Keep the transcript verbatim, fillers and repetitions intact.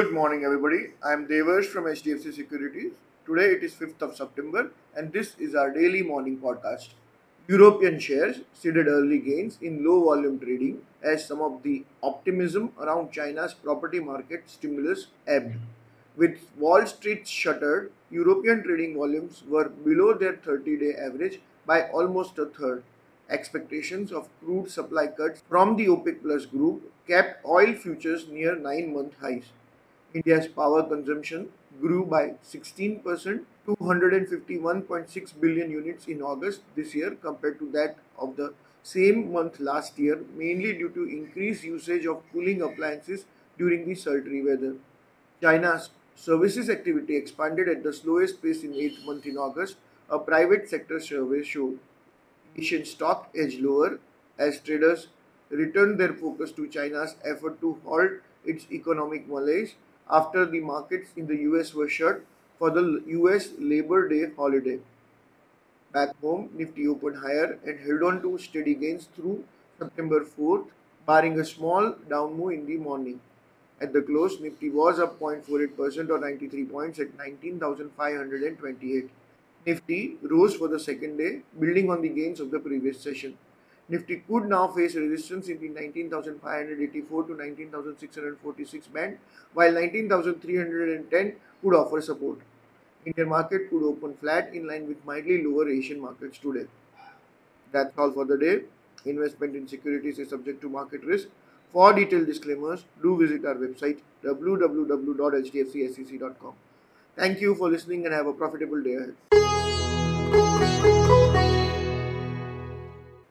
Good morning everybody, I am Devarsh from H D F C Securities. Today it is fifth of September and this is our daily morning podcast. European shares seeded early gains in low volume trading as some of the optimism around China's property market stimulus ebbed. With Wall Street shuttered, European trading volumes were below their thirty-day average by almost a third. Expectations of crude supply cuts from the OPEC Plus group kept oil futures near nine-month highs. India's power consumption grew by sixteen percent to one hundred fifty-one point six billion units in August this year compared to that of the same month last year, mainly due to increased usage of cooling appliances during the sultry weather. China's services activity expanded at the slowest pace in eight months in August, a private sector survey showed. Asian stock edged lower as traders returned their focus to China's effort to halt its economic malaise after the markets in the U S were shut for the U S Labor Day holiday. Back home, Nifty opened higher and held on to steady gains through September fourth, barring a small down move in the morning. At the close, Nifty was up zero point four eight percent or ninety-three points at nineteen thousand five hundred twenty-eight. Nifty rose for the second day, building on the gains of the previous session. Nifty could now face resistance in the nineteen thousand five hundred eighty-four to nineteen thousand six hundred forty-six band, while nineteen thousand three hundred ten could offer support. Indian market could open flat in line with mildly lower Asian markets today. That's all for the day. Investment in securities is subject to market risk. For detailed disclaimers, do visit our website w w w dot h d f c s e c dot com. Thank you for listening and have a profitable day ahead.